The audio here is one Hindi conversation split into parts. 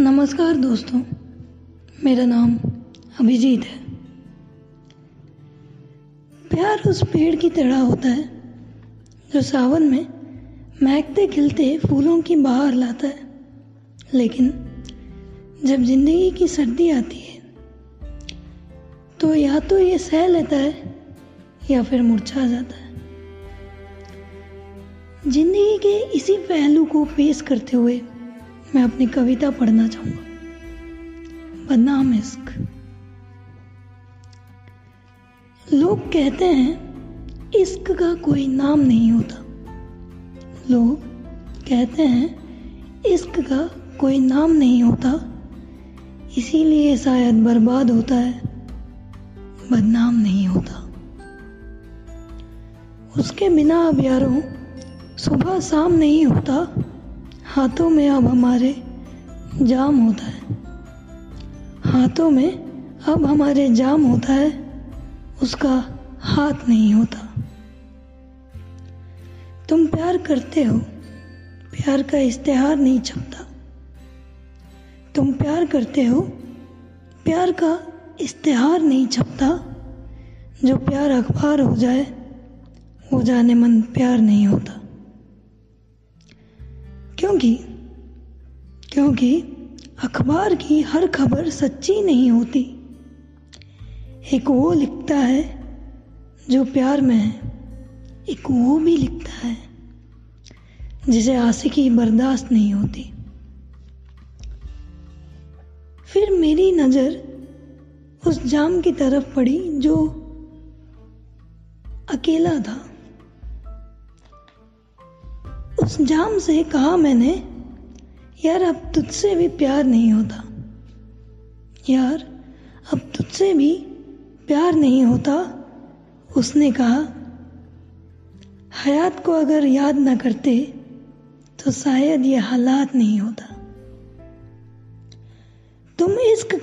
नमस्कार दोस्तों, मेरा नाम अभिजीत है। प्यार उस पेड़ की तरह होता है जो सावन में महकते खिलते फूलों की बहार लाता है, लेकिन जब जिंदगी की सर्दी आती है तो या तो ये सह लेता है या फिर मुरझा जाता है। जिंदगी के इसी पहलू को पेश करते हुए मैं अपनी कविता पढ़ना चाहूंगा, बदनाम इश्क। लोग कहते हैं इश्क का कोई नाम नहीं होता, लोग कहते हैं इश्क का कोई नाम नहीं होता, इसीलिए शायद बर्बाद होता है, बदनाम नहीं होता। उसके बिना अब यारों सुबह शाम नहीं होता, हाथों में अब हमारे जाम होता है, हाथों में अब हमारे जाम होता है, उसका हाथ नहीं होता। तुम प्यार करते हो, प्यार का इश्तेहार नहीं छपता, तुम प्यार करते हो, प्यार का इश्तेहार नहीं छपता, जो प्यार अखबार हो जाए वो जानेमन प्यार नहीं होता। क्योंकि अखबार की हर खबर सच्ची नहीं होती, एक वो लिखता है जो प्यार में है, एक वो भी लिखता है जिसे आशिकी बर्दाश्त नहीं होती। फिर मेरी नज़र उस जाम की तरफ पड़ी जो अकेला था, उस जाम से कहा मैंने, यार अब तुझसे भी प्यार नहीं होता, यार अब तुझसे भी प्यार नहीं होता। उसने कहा, हयात को अगर याद ना करते तो शायद ये हालात नहीं होता। तुम इश्क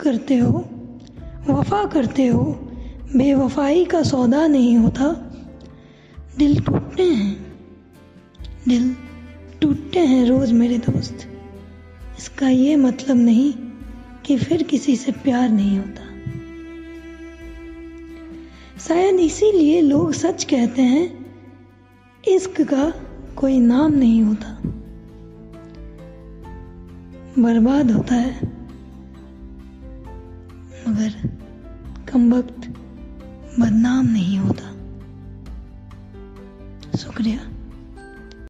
करते हो, वफा करते हो, बेवफाई का सौदा नहीं होता। दिल टूटते हैं रोज मेरे दोस्त, इसका ये मतलब नहीं कि फिर किसी से प्यार नहीं होता। शायद इसीलिए लोग सच कहते हैं इश्क का कोई नाम नहीं होता, बर्बाद होता है, मगर कमबख्त बदनाम नहीं होता। शुक्रिया।